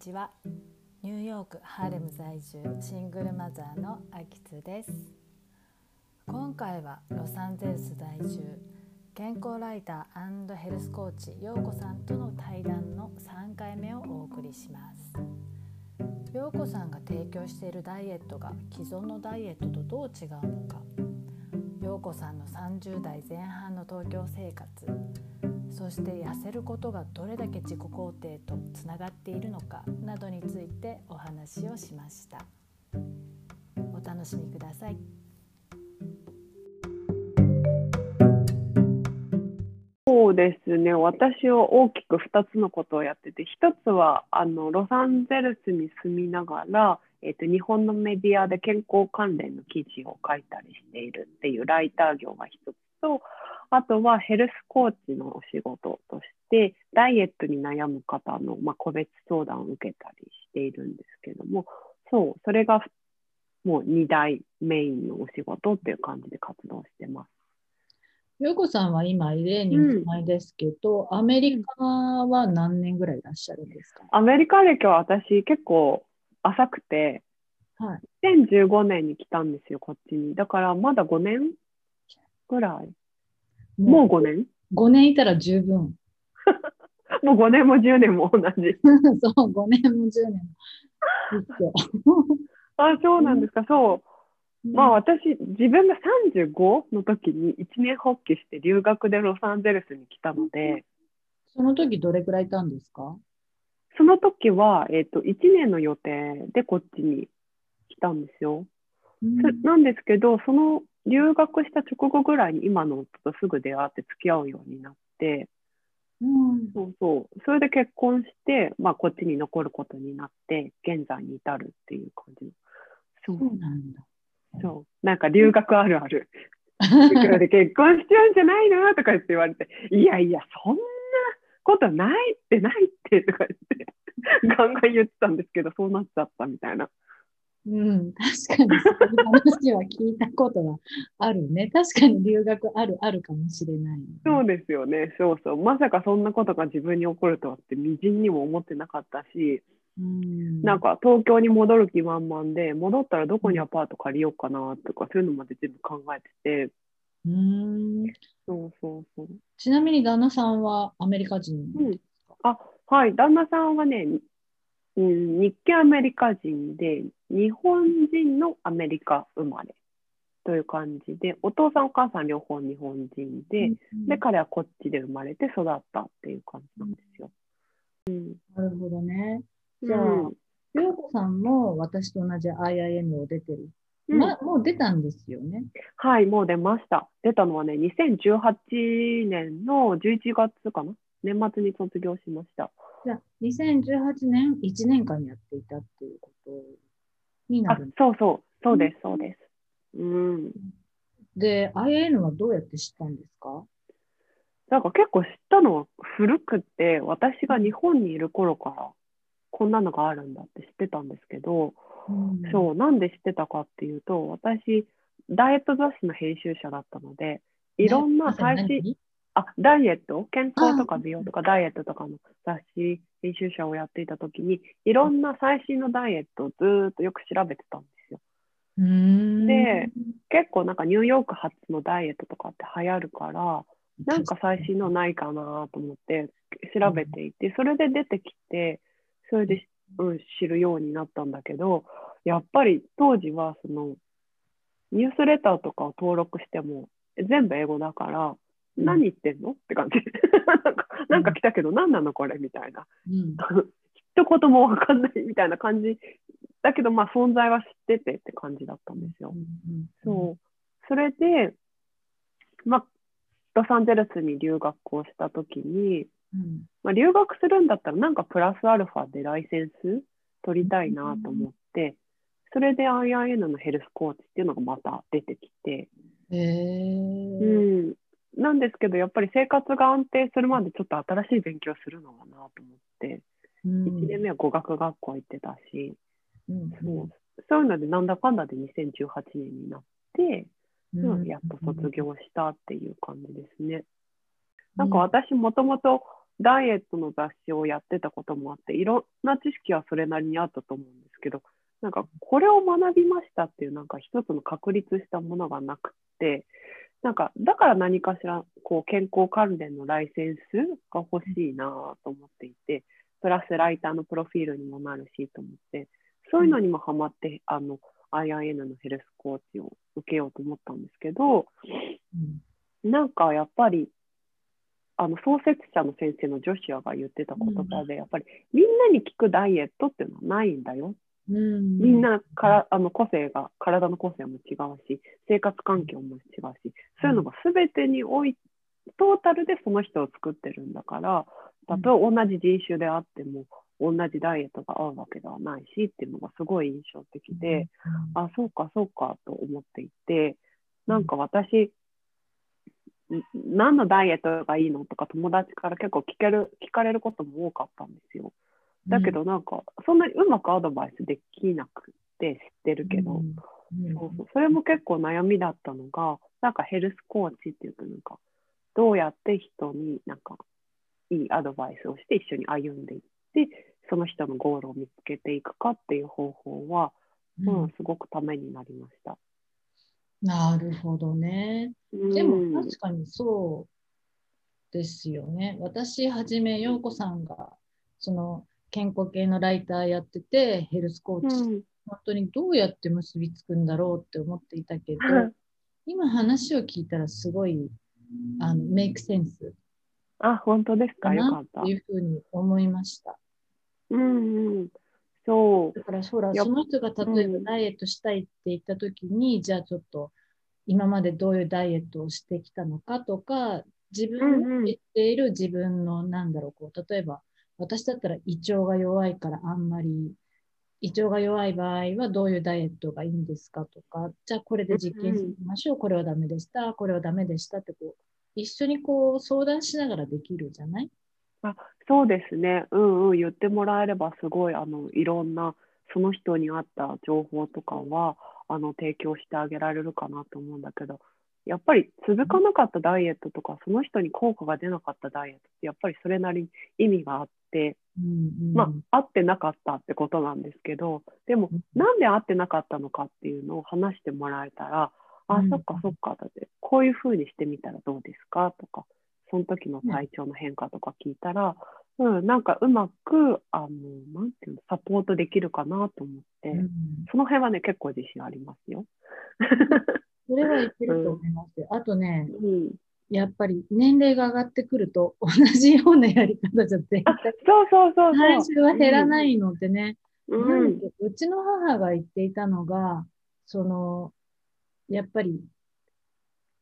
ちは。ニューヨークハーレム在住シングルマザーのあきつです。今回はロサンゼルス在住健康ライター&ヘルスコーチ陽子さんとの対談の3回目をお送りします。陽子さんが提供しているダイエットが既存のダイエットとどう違うのか、陽子さんの30代前半の東京生活、そして痩せることがどれだけ自己肯定とつながっているのかなどについてお話をしました。お楽しみください。そうですね、私は大きく2つのことをやってて、1つはロサンゼルスに住みながら、日本のメディアで健康関連の記事を書いたりしているっていうライター業が1つと、あとはヘルスコーチのお仕事としてダイエットに悩む方の、個別相談を受けたりしているんですけども、それがもう2大メインのお仕事っていう感じで活動してます。陽子さんは今例にお住まいですけど、アメリカは何年ぐらいいらっしゃるんですか？アメリカ歴は私結構浅くて、2015年に来たんですよ、こっちに。だからまだ5年ぐらい、もう5年いたら十分もう5年も10年も同じそう5年も10年もあ、そうなんですか。私自分が35の時に一年発起して留学でロサンゼルスに来たので、その時どれくらいいたんですか？その時は、1年の予定でこっちに来たんですよ、なんですけど、その留学した直後ぐらいに今の夫とすぐ出会って付き合うようになって、それで結婚して、こっちに残ることになって現在に至るっていう感じの。そうなんだ。そう、なんか留学あるあるで結婚しちゃうんじゃないのとかって言われて、いやいやそんなことないってとか言ってガンガン言ってたんですけど、そうなっちゃったみたいな。確かに話は聞いたことがあるね。確かに留学あるかもしれない、ね、そうですよね。まさかそんなことが自分に起こるとはってみじんにも思ってなかったし、なんか東京に戻る気満々で、戻ったらどこにアパート借りようかなとか、そういうのまで全部考えてて、ちなみに旦那さんはアメリカ人ですか？はい、旦那さんはね、日系アメリカ人で日本人のアメリカ生まれという感じで、お父さんお母さん両方日本人で、で彼はこっちで生まれて育ったっていう感じなんですよ、なるほどね。じゃあ陽子さんも私と同じ IIN を出てる、もう出たんですよね？はい、もう出ました。出たのはね、2018年の11月かな、年末に卒業しました。じゃあ2018年1年間やっていたっていうことになるんですか？そうです、で IIN はどうやって知ったんですか？なんか結構知ったのは古くて、私が日本にいる頃からこんなのがあるんだって知ってたんですけど、なんで知ってたかっていうと、私ダイエット雑誌の編集者だったので、いろんな最新ダイエット、健康とか美容とかダイエットとかの雑誌編集者をやっていた時に、いろんな最新のダイエットをずーっとよく調べてたんですよ。で結構なんかニューヨーク発のダイエットとかって流行るから、なんか最新のないかなと思って調べていて、それで出てきて、それで、知るようになったんだけど、やっぱり当時はそのニュースレターとかを登録しても全部英語だから、何言ってんのって感じなんか来たけど何なのこれみたいな、一言も分かんないみたいな感じだけど、存在は知っててって感じだったんですよ、それで、ロサンゼルスに留学をした時に、留学するんだったらなんかプラスアルファでライセンス取りたいなと思って、それで IIN のヘルスコーチっていうのがまた出てきて、なんですけど、やっぱり生活が安定するまでちょっと新しい勉強するのかなと思って、1年目は語学学校行ってたし、そういうのでなんだかんだで2018年になって、やっと卒業したっていう感じですね。なんか私もともとダイエットの雑誌をやってたこともあって、いろんな知識はそれなりにあったと思うんですけど、なんかこれを学びましたっていう、なんか一つの確立したものがなくて、なんかだから何かしらこう健康関連のライセンスが欲しいなと思っていて、プラスライターのプロフィールにもなるしと思って、そういうのにもハマって、IIN のヘルスコーチを受けようと思ったんですけど、なんかやっぱり創設者の先生のジョシュアが言ってた言葉で、やっぱりみんなに効くダイエットっていうのはないんだよ、みんなから個性が、体の個性も違うし、生活環境も違うし、そういうのが全てにおいてトータルでその人を作ってるんだから、たとえ同じ人種であっても同じダイエットが合うわけではないしっていうのがすごい印象的で、あ、そうかそうかと思っていて、なんか私何のダイエットがいいのとか友達から結構聞かれることも多かったんですよ。だけどなんかそんなにうまくアドバイスできなくて、知ってるけど、それも結構悩みだったのが、なんかヘルスコーチっていうと、なんかどうやって人になんかいいアドバイスをして一緒に歩んでいって、その人のゴールを見つけていくかっていう方法は、すごくためになりました。なるほどね。でも確かにそうですよね。私はじめ陽子さんがその健康系のライターやってて、ヘルスコーチ、本当にどうやって結びつくんだろうって思っていたけど、今話を聞いたらすごいメイクセンス。あ、本当ですか。よかった。というふうに思いました。そう。だから将来その人が例えばダイエットしたいって言った時に、じゃあちょっと今までどういうダイエットをしてきたのかとか、自分の知っている自分のなんだろう、例えば私だったら胃腸が弱いから、あんまり胃腸が弱い場合はどういうダイエットがいいんですかとか、じゃあこれで実験してみましょう、これはダメでした、これはダメでしたって一緒に相談しながらできるじゃない？あ、そうですね。言ってもらえればすごいいろんなその人に合った情報とかは提供してあげられるかなと思うんだけど、やっぱり続かなかったダイエットとか、その人に効果が出なかったダイエットってやっぱりそれなりに意味があって、まあ合ってなかったってことなんですけど、でもなんで合ってなかったのかっていうのを話してもらえたら、あ、そっかそっか、だってこういうふうにしてみたらどうですかとか、その時の体調の変化とか聞いたら、なんかうまくなんていうの、サポートできるかなと思って、その辺はね結構自信ありますよ。それは言ってると思います。あとね、やっぱり年齢が上がってくると同じようなやり方じゃ絶対体重は減らないのでね、うちの母が言っていたのが、やっぱり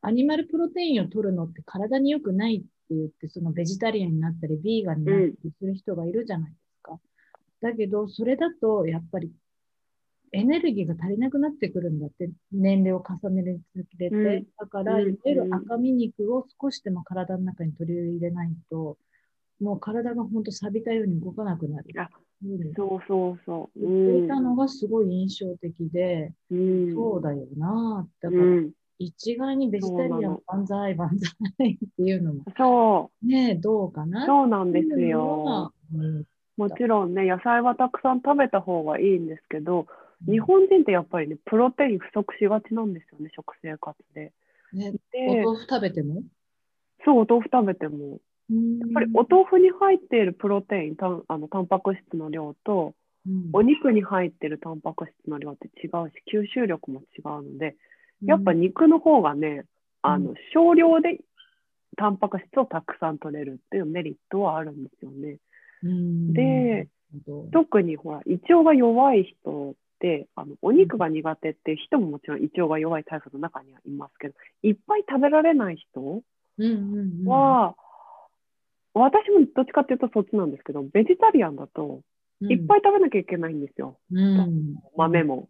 アニマルプロテインを取るのって体に良くないって言って、そのベジタリアンになったり、ビーガンになったりする人がいるじゃないですか。だけど、それだとやっぱりエネルギーが足りなくなってくるんだって、年齢を重ねるにつれて。だから、いわゆる赤身肉を少しでも体の中に取り入れないと、もう体が本当錆びたように動かなくなる。言ってたのがすごい印象的で、そうだよな。だから、一概にベジタリアン万歳万歳っていうのも、ね、どうかな。そうなんですよ。もちろんね、野菜はたくさん食べた方がいいんですけど、日本人ってやっぱりね、プロテイン不足しがちなんですよね、食生活で。お豆腐食べても？そう、お豆腐食べても。やっぱりお豆腐に入っているプロテイン、タンパク質の量と、お肉に入っているタンパク質の量って違うし、吸収力も違うので、やっぱ肉の方がね、少量でタンパク質をたくさん取れるっていうメリットはあるんですよね。で、特にほら、胃腸が弱い人って、お肉が苦手っていう人ももちろん胃腸が弱いタイプの中にはいますけど、いっぱい食べられない人は、私もどっちかっていうとそっちなんですけど、ベジタリアンだといっぱい食べなきゃいけないんですよ、豆も。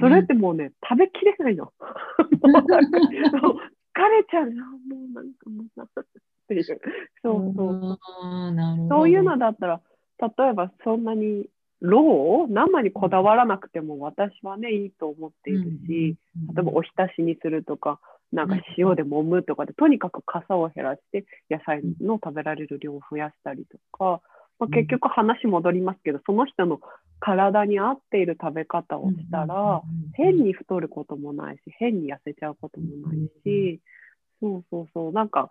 それってもうね、食べきれないの。疲れちゃうな、もうなんかもうなっていう。そういうのだったら、例えばそんなにローを生にこだわらなくても私はね、いいと思っているし、例えばおひたしにするとか、なんか塩で揉むとかで、とにかくかさを減らして野菜の食べられる量を増やしたりとか、まあ、結局話戻りますけど、その人の体に合っている食べ方をしたら、変に太ることもないし、変に痩せちゃうこともないし、そうそうそう、なんか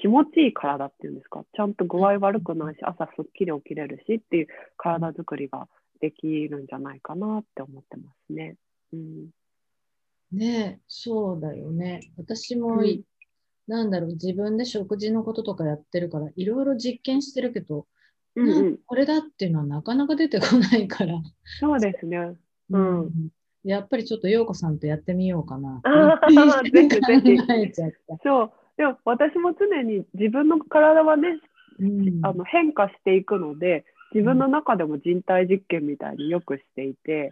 気持ちいい体っていうんですか、ちゃんと具合悪くないし、朝すっきり起きれるしっていう体作りができるんじゃないかなって思ってますね。うん、ねえ、そうだよね。私も、うん、なんだろう、自分で食事のこととかやってるからいろいろ実験してるけど、うんうん、これだっていうのはなかなか出てこないから。そうですね、うん、うん、やっぱりちょっと陽子さんとやってみようかな。ぜひぜひ。そう、でも私も常に自分の体はね、うん、変化していくので、自分の中でも人体実験みたいによくしていて、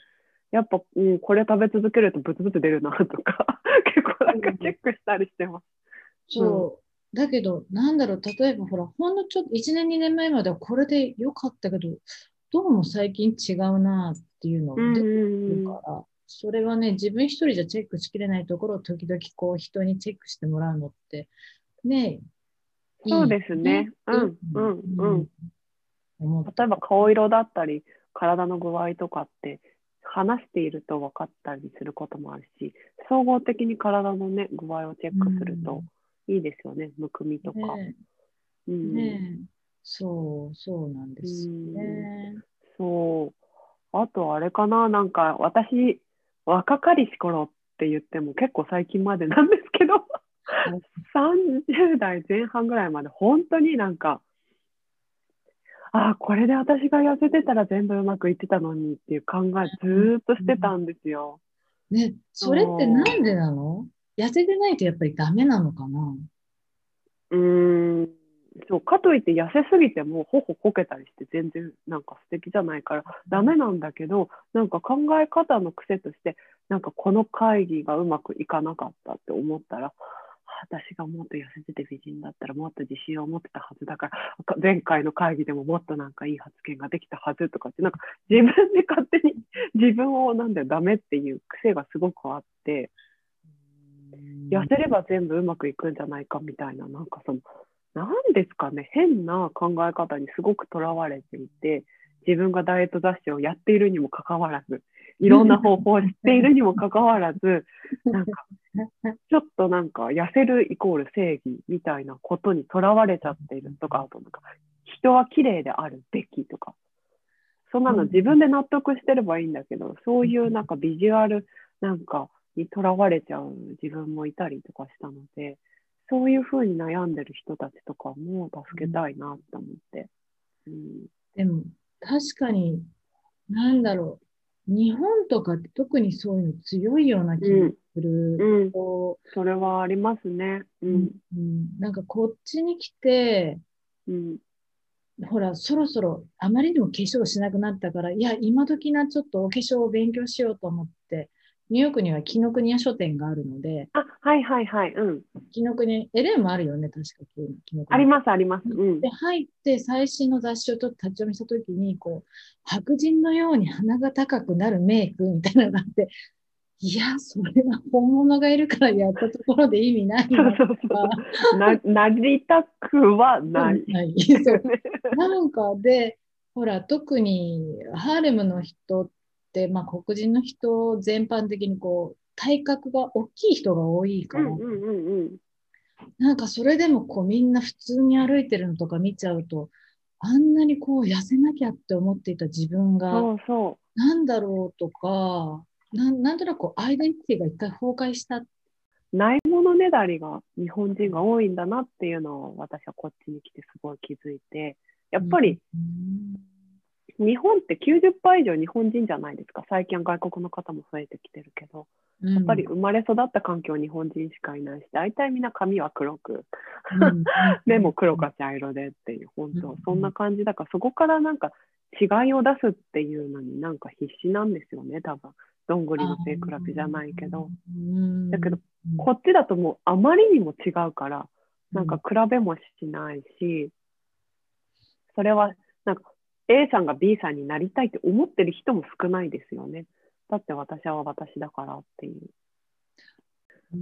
やっぱ、うん、これ食べ続けるとブツブツ出るなとか結構なんかチェックしたりしてます。そう、うん、だけどなんだろう、例えばほら、ほんのちょっと1年2年前まではこれでよかったけど、どうも最近違うなっていうのが出てくるから、それはね、自分一人じゃチェックしきれないところを時々こう人にチェックしてもらうのってね、そうですね、うんうんうん、うん、例えば顔色だったり体の具合とかって話していると分かったりすることもあるし、総合的に体のね、具合をチェックするといいですよね、むくみとか、ね、うん、ね、そうそうなんですよね。そう、あとあれかな、なんか私若かりし頃って言っても結構最近までなんですけど30代前半ぐらいまで本当になんか、あ、これで私が痩せてたら全部うまくいってたのにっていう考えずーっとしてたんですよ、うん、ね、それってなんでなの？痩せてないとやっぱりダメなのかな。そうかといって痩せすぎても頬こけたりして全然なんか素敵じゃないからダメなんだけど、なんか考え方の癖として、なんかこの会議がうまくいかなかったって思ったら、私がもっと痩せてて美人だったらもっと自信を持ってたはずだから、前回の会議でももっとなんかいい発言ができたはずとかって、なんか自分で勝手に自分をなんだよダメっていう癖がすごくあって、痩せれば全部うまくいくんじゃないかみたいな、なんかそのなんですかね、変な考え方にすごくとらわれていて、自分がダイエット雑誌をやっているにもかかわらず、いろんな方法を知っているにもかかわらずなんかちょっとなんか痩せるイコール正義みたいなことにとらわれちゃっているとか、あとなんか人は綺麗であるべきとか、そんなの自分で納得してればいいんだけど、そういうなんかビジュアルなんかにとらわれちゃう自分もいたりとかしたので、そういう風に悩んでる人たちとかも助けたいなって思って、うん、でも確かになんだろう、日本とかって特にそういうの強いような気がする、うんうん、それはありますね、うんうん、なんかこっちに来て、うん、ほらそろそろあまりにも化粧しなくなったから、いや今時なちょっとお化粧を勉強しようと思って、ニューヨークには紀ノ国屋書店があるので、あ、はいはいはい、うん、紀ノ国屋、LAもあるよね確か、紀ノ国屋ありますあります、うん、で入って最新の雑誌をちょっと立ち読みしたときに、こう白人のように鼻が高くなるメイクみたいなのがあって、いやそれは本物がいるからやったところで意味ないよとかなりたくはないそうなんかでほら、特にハーレムの人ってで、まあ、黒人の人全般的にこう体格が大きい人が多いから、うんうんうん、なんかそれでもこうみんな普通に歩いてるのとか見ちゃうと、あんなにこう痩せなきゃって思っていた自分が、そうそう、なんだろうとか、なんとなくこうアイデンティティが一回崩壊した、ないものねだりが日本人が多いんだなっていうのを私はこっちに来てすごい気づいて、やっぱり、うん日本って 90% 以上日本人じゃないですか。最近は外国の方も増えてきてるけど、やっぱり生まれ育った環境日本人しかいないし、大体みんな髪は黒く、うん、目も黒か茶色でっていう、本当そんな感じだから、そこからなんか違いを出すっていうのになんか必死なんですよね、多分。どんぐりの背比べじゃないけど、うん、だけどこっちだともうあまりにも違うから、なんか比べもしないし、それはなんかA さんが B さんになりたいって思ってる人も少ないですよね。だって私は私だからっていう。1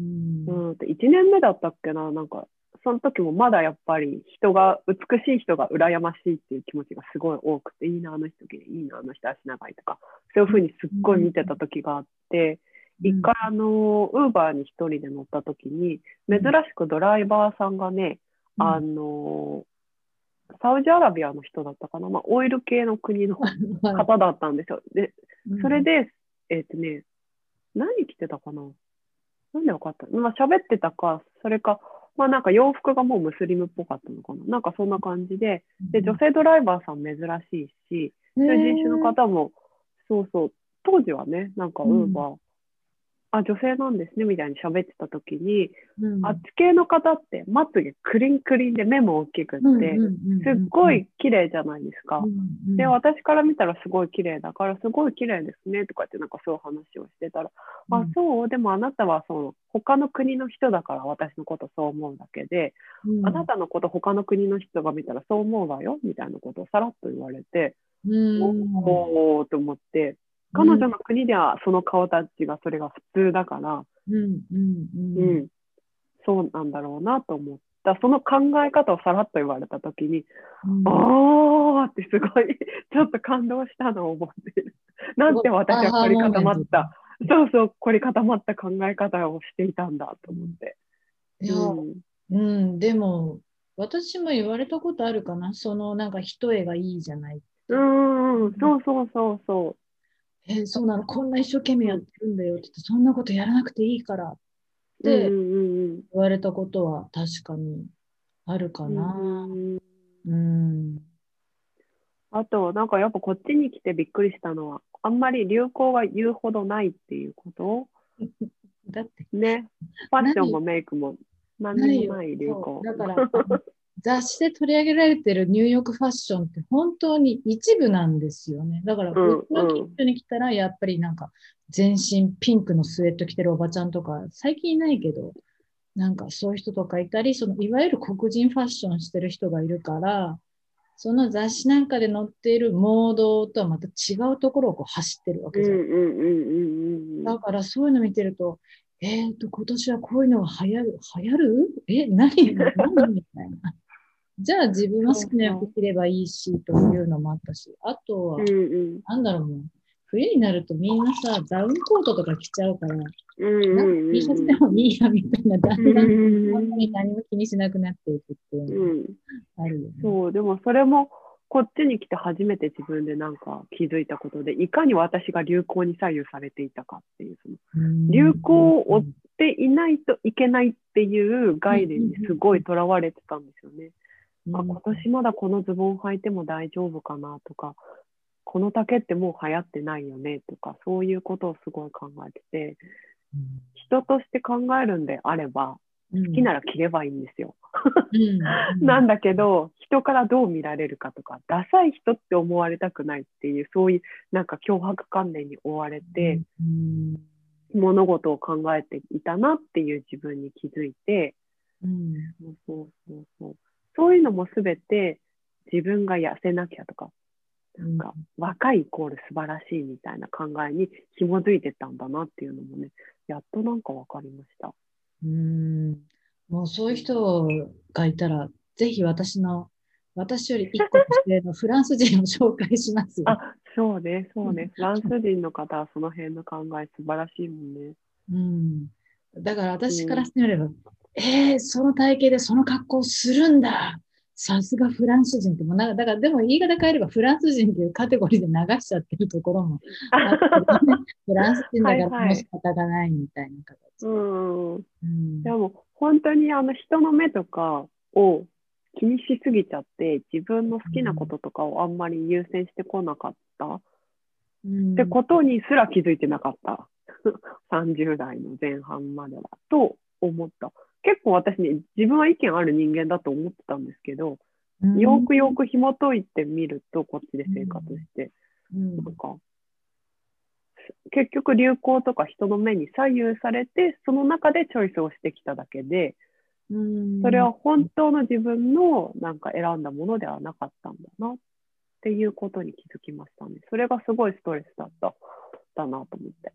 年目だったっけな、なんかその時もまだやっぱり人が美しい人が羨ましいっていう気持ちがすごい多くて、いいなあの人、いいなあの人足長いとか、そういう風にすっごい見てた時があって、一回Uberに一人で乗った時に珍しくドライバーさんがね、サウジアラビアの人だったかな、まあ、オイル系の国の方だったんですよ。でそれで何着てたかな、なんで分かった、まあ、喋ってたか、それかまあなんか洋服がもうムスリムっぽかったのかな、なんかそんな感じで、で女性ドライバーさん珍しいし、そういう人種の方も、そうそう、当時はね、なんかUber、あ、女性なんですねみたいに喋ってた時に、あっち系の方ってまつげクリンクリンで目も大きくって、すっごい綺麗じゃないですか、で私から見たらすごい綺麗だから、すごい綺麗ですねとかって、なんかそういう話をしてたら、あ、そう、でもあなたはその他の国の人だから私のことそう思うだけで、あなたのこと他の国の人が見たらそう思うわよみたいなことをさらっと言われて、おーと思って、彼女の国ではその顔たちがそれが普通だから、そうなんだろうなと思った。その考え方をさらっと言われたときに、あーってすごいちょっと感動したのを覚えてる。なんて私は凝り固まった、そうそう凝り固まった考え方をしていたんだと思って。でも私も言われたことあるかな。そのなんか一重がいいじゃない。そうそうそうそう。そうなの、こんな一生懸命やってるんだよって言って、そんなことやらなくていいからって言われたことは確かにあるかな。あとなんかやっぱこっちに来てびっくりしたのは、あんまり流行が言うほどないっていうことだってね。ファッションもメイクも何もない流行だから雑誌で取り上げられてるニューヨークファッションって本当に一部なんですよね。だから、一緒に来たらやっぱりなんか全身ピンクのスウェット着てるおばちゃんとか、最近いないけど、なんかそういう人とかいたり、そのいわゆる黒人ファッションしてる人がいるから、その雑誌なんかで載っているモードとはまた違うところをこう走ってるわけじゃん。だからそういうの見てると、今年はこういうのが流行る何みたいな。じゃあ自分の好きな服着ればいいしというのもあったし、あとは、なんだろうね、冬になるとみんなさ、ダウンコートとか着ちゃうから、Tシャツでもいいやみたいな、だんだん本当に何も気にしなくなっていくっていうのがあるよね。そう、でもそれもこっちに来て初めて自分でなんか気づいたことで、いかに私が流行に左右されていたかっていう、その流行を追っていないといけないっていう概念にすごいとらわれてたんですよね。今年まだこのズボン履いても大丈夫かなとか、この丈ってもう流行ってないよねとか、そういうことをすごい考えてて、人として考えるんであれば好きなら着ればいいんですよ。なんだけど人からどう見られるかとか、ダサい人って思われたくないっていう、そういうなんか脅迫観念に追われて、物事を考えていたなっていう自分に気づいて、そういうのもすべて自分が痩せなきゃとか、なんか若いイコール素晴らしいみたいな考えに紐づいてたんだなっていうのもね、やっとなんか分かりました。もうそういう人がいたら、ぜひ私より一個上のフランス人を紹介しますよ。あ、そうね、そうね。フランス人の方はその辺の考え素晴らしいもんね。だから私からしてみれば、その体型でその格好をするんだ、さすがフランス人って、もうだからでも言い方変えればフランス人っていうカテゴリーで流しちゃってるところもあって、ね、フランス人だからもう仕方がないみたいな形。でも本当に人の目とかを気にしすぎちゃって、自分の好きなこととかをあんまり優先してこなかった、ってことにすら気づいてなかった。30代の前半まではと思った。結構私ね、自分は意見ある人間だと思ってたんですけど、よくよく紐解いてみると、こっちで生活して、なんか、結局流行とか人の目に左右されて、その中でチョイスをしてきただけで、それは本当の自分のなんか選んだものではなかったんだな、っていうことに気づきましたね。それがすごいストレスだったなと思って。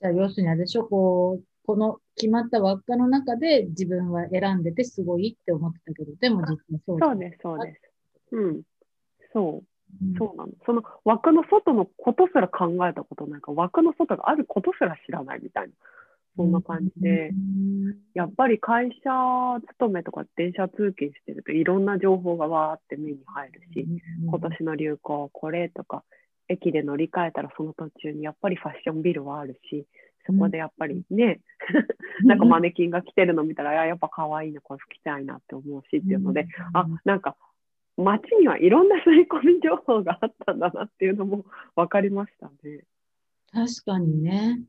じゃあ要するにあれでしょ、こうこの決まった輪っかの中で自分は選んでてすごいって思ってたけど、でも実はそうです。そうです。うん。そう。そうなの。その枠の外のことすら考えたことないから、枠の外があることすら知らないみたいな。そんな感じで、やっぱり会社勤めとか電車通勤してるといろんな情報がわーって目に入るし、今年の流行これとか、駅で乗り換えたらその途中にやっぱりファッションビルはあるし、そこでやっぱりね、なんかマネキンが着てるの見たら、やっぱ可愛いな、これ着たいなって思うしっていうので、あ、なんか街にはいろんな吸い込み情報があったんだなっていうのも分かりましたね。確かにね。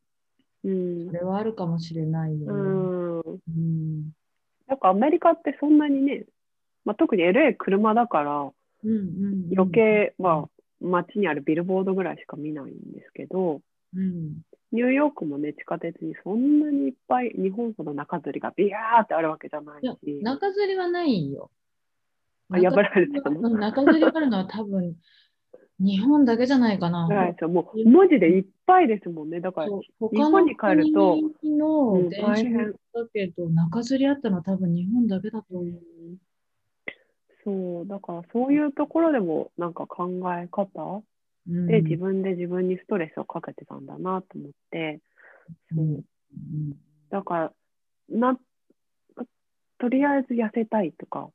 うん、それはあるかもしれないよね。うん。なんかアメリカってそんなにね、まあ、特に LA 車だから、うんうんうん、余計、まあ、街にあるビルボードぐらいしか見ないんですけど、うん、ニューヨークもね、地下鉄にそんなにいっぱい日本ほど中吊りがビヤーってあるわけじゃないし。いや、中吊りはないよ。破られてたの？中吊りがあるのは多分日本だけじゃないかな。もう文字でいっぱいですもんね。だから日本に帰ると他の国の電車だけど、中吊りあったのは多分日本だけだと思う。そうだからそういうところでもなんか考え方で、うん、自分にストレスをかけてたんだなと思って、そう、うん、だからとりあえず痩せたいとか。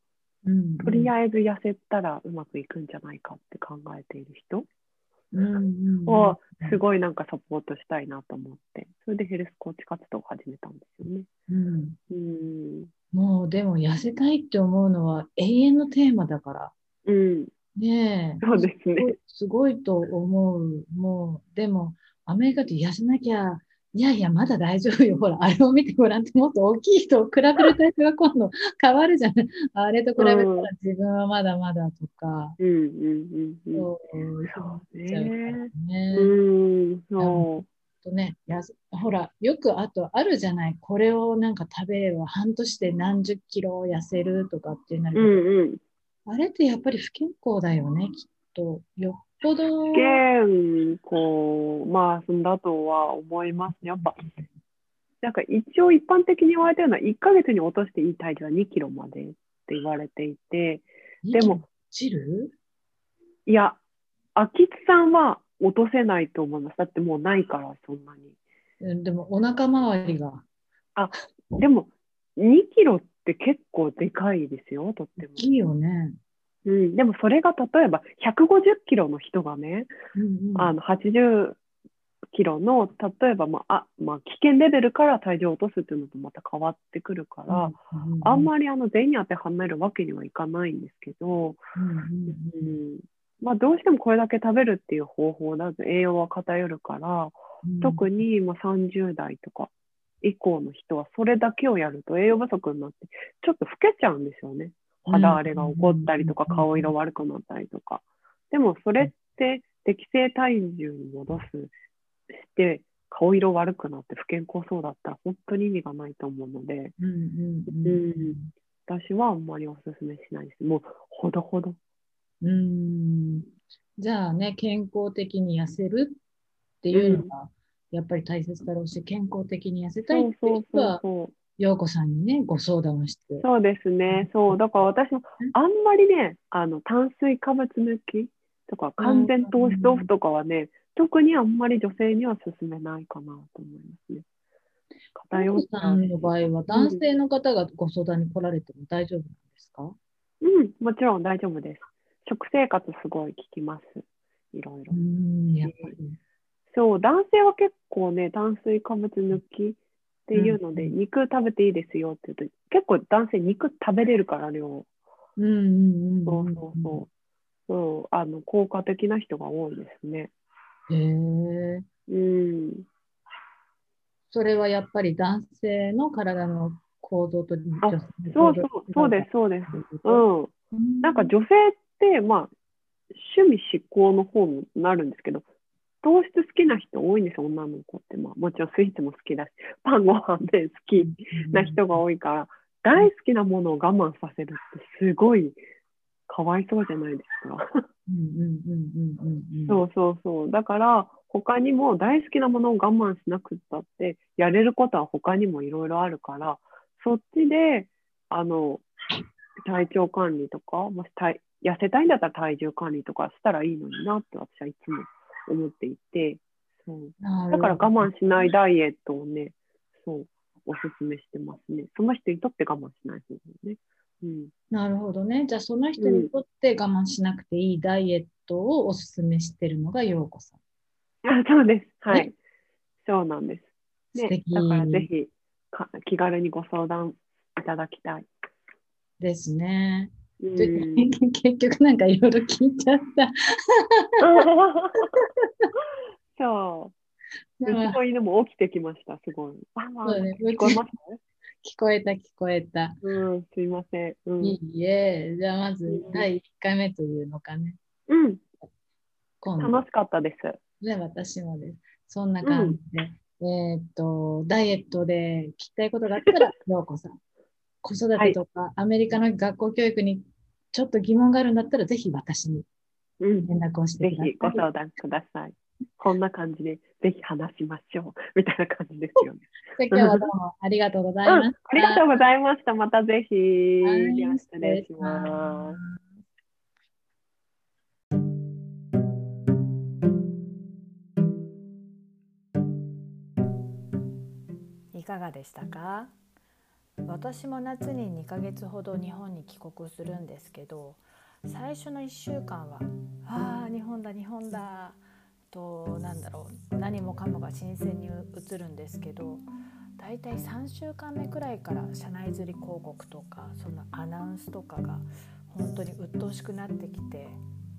うん、とりあえず痩せたらうまくいくんじゃないかって考えている人をすごいなんかサポートしたいなと思って、それでヘルスコーチ活動を始めたんですよね。うん、もうでも痩せたいって思うのは永遠のテーマだから、うん、ねえ、そうですね。すごいと思う。もうでもアメリカって痩せなきゃいやいやまだ大丈夫よ、ほらあれを見てごらんって、もっと大きい人を比べる体質が今度変わるじゃないあれと比べたら自分はまだまだとか、うんうんうん、そうね、うん、そうね、ほらよくあとあるじゃない、これをなんか食べれば半年で何十キロ痩せるとかっていうなる、うんうん、あれってやっぱり不健康だよね、きっとよ。まあそんだとは思いますね。やっぱなんか一応一般的に言われてるのは1ヶ月に落としていい体重は2キロまでって言われていて、でもいや秋津さんは落とせないと思います。だってもうないからそんなに。でもお腹周りがでも2キロって結構でかいですよ。とってもいいよね。うん、でもそれが例えば150キロの人がね、うんうん、80キロの例えば、危険レベルから体重を落とすっていうのとまた変わってくるから、うんうんうん、あんまり全員に当てはめるわけにはいかないんですけど、うんうんうん、まあ、どうしてもこれだけ食べるっていう方法だと栄養は偏るから、うん、特に30代とか以降の人はそれだけをやると栄養不足になってちょっと老けちゃうんですよね。肌荒れが起こったりとか顔色悪くなったりとか。でもそれって適正体重に戻して顔色悪くなって不健康そうだったら本当に意味がないと思うので、うんうんうんうん、私はあんまりおすすめしないです。もうほどほど。じゃあね、健康的に痩せるっていうのがやっぱり大切だろうし、健康的に痩せたいっていう人は陽子さんにね、ご相談をして。そうですね。そう。だから私もあんまりね、炭水化物抜きとか完全糖質オフとかはね、特にあんまり女性には勧めないかなと思いますね。陽子さんの場合は男性の方がご相談に来られても大丈夫なんですか？うん、もちろん大丈夫です。食生活すごい聞きます。いろいろ。やっぱり。そう、男性は結構ね、炭水化物抜きっていうので、うん、肉食べていいですよって言うと結構男性肉食べれるから量、効果的な人が多いですね。へえ、うん。それはやっぱり男性の体の構造と女性の構造。そうですそうです。うん。なんか女性って趣味嗜好の方になるんですけど。糖質好きな人多いんですよ、女の子って。もちろんスイーツも好きだし、パンご飯で好きな人が多いから、大好きなものを我慢させるってすごいかわいそうじゃないですか。そうそうそう。だから、他にも大好きなものを我慢しなくったってやれることは他にもいろいろあるから、そっちで体調管理とか、もし痩せたいんだったら体重管理とかしたらいいのになって私はいつも思っていて、そうだから我慢しないダイエットをね、そうおすすめしてますね。その人にとって我慢しない方法ね、うん、なるほどね。じゃあその人にとって我慢しなくていいダイエットをおすすめしてるのが陽子さん。あ、そうです、はい、はい、そうなんです、ね、だからぜひ気軽にご相談いただきたいですね。うん、結局なんかいろいろ聞いちゃったそう、うちの犬も起きてきました。すごい、そう、ね、聞こえました？聞こえた、うん、すいません、うん、いいえ。じゃあまず第1回目というのかね、うん、楽しかったです。で、私もです。そんな感じで、ダイエットで聞きたいことがあったら陽子さん、子育てとか、はい、アメリカの学校教育にちょっと疑問があるんだったらぜひ私に連絡をしてください、うん、ぜひご相談ください。こんな感じでぜひ話しましょうみたいな感じですよね今日はどうもありがとうございました、うん、ありがとうございました。またぜひよろしくお願いします。いかがでしたか？私も夏に2ヶ月ほど日本に帰国するんですけど、最初の1週間は日本だと何もかもが新鮮に映るんですけど、だいたい3週間目くらいから社内釣り広告とかそのアナウンスとかが本当に鬱陶しくなってきて、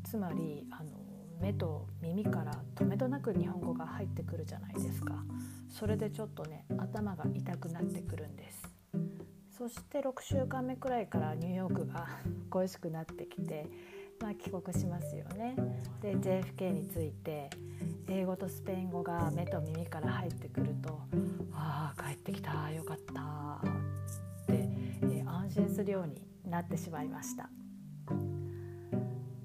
つまり目と耳からとめどなく日本語が入ってくるじゃないですか。それでちょっとね頭が痛くなってくるんです。そして6週間目くらいからニューヨークが恋しくなってきて、帰国しますよね。で JFK について英語とスペイン語が目と耳から入ってくると、ああ帰ってきたよかったって、安心するようになってしまいました。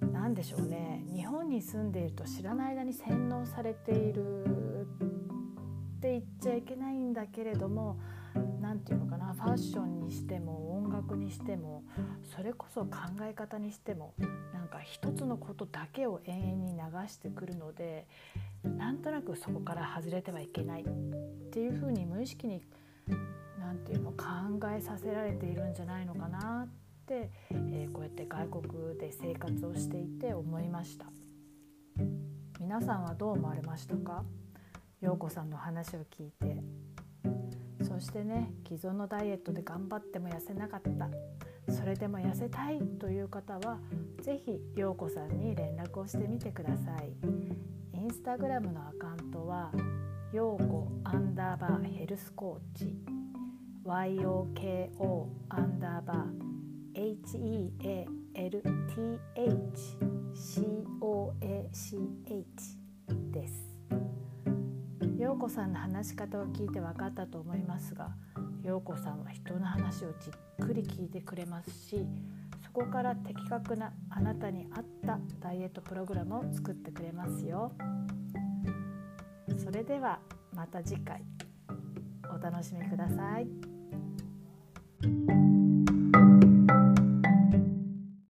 なんでしょうね、日本に住んでいると知らない間に洗脳されているって言っちゃいけないんだけれども、なんていうのかな、ファッションにしても音楽にしてもそれこそ考え方にしても、なんか一つのことだけを永遠に流してくるので、なんとなくそこから外れてはいけないっていうふうに無意識になんていうの考えさせられているんじゃないのかなってで、こうやって外国で生活をしていて思いました。皆さんはどう思われましたか？陽子さんの話を聞いて、そしてね、既存のダイエットで頑張っても痩せなかった、それでも痩せたいという方はぜひ陽子さんに連絡をしてみてください。インスタグラムのアカウントは陽子_ヘルスコーチ YOKO HEALTH COACH です。陽子さんの話し方を聞いて分かったと思いますが、陽子さんは人の話をじっくり聞いてくれますし、そこから的確なあなたに合ったダイエットプログラムを作ってくれますよ。それではまた次回お楽しみください。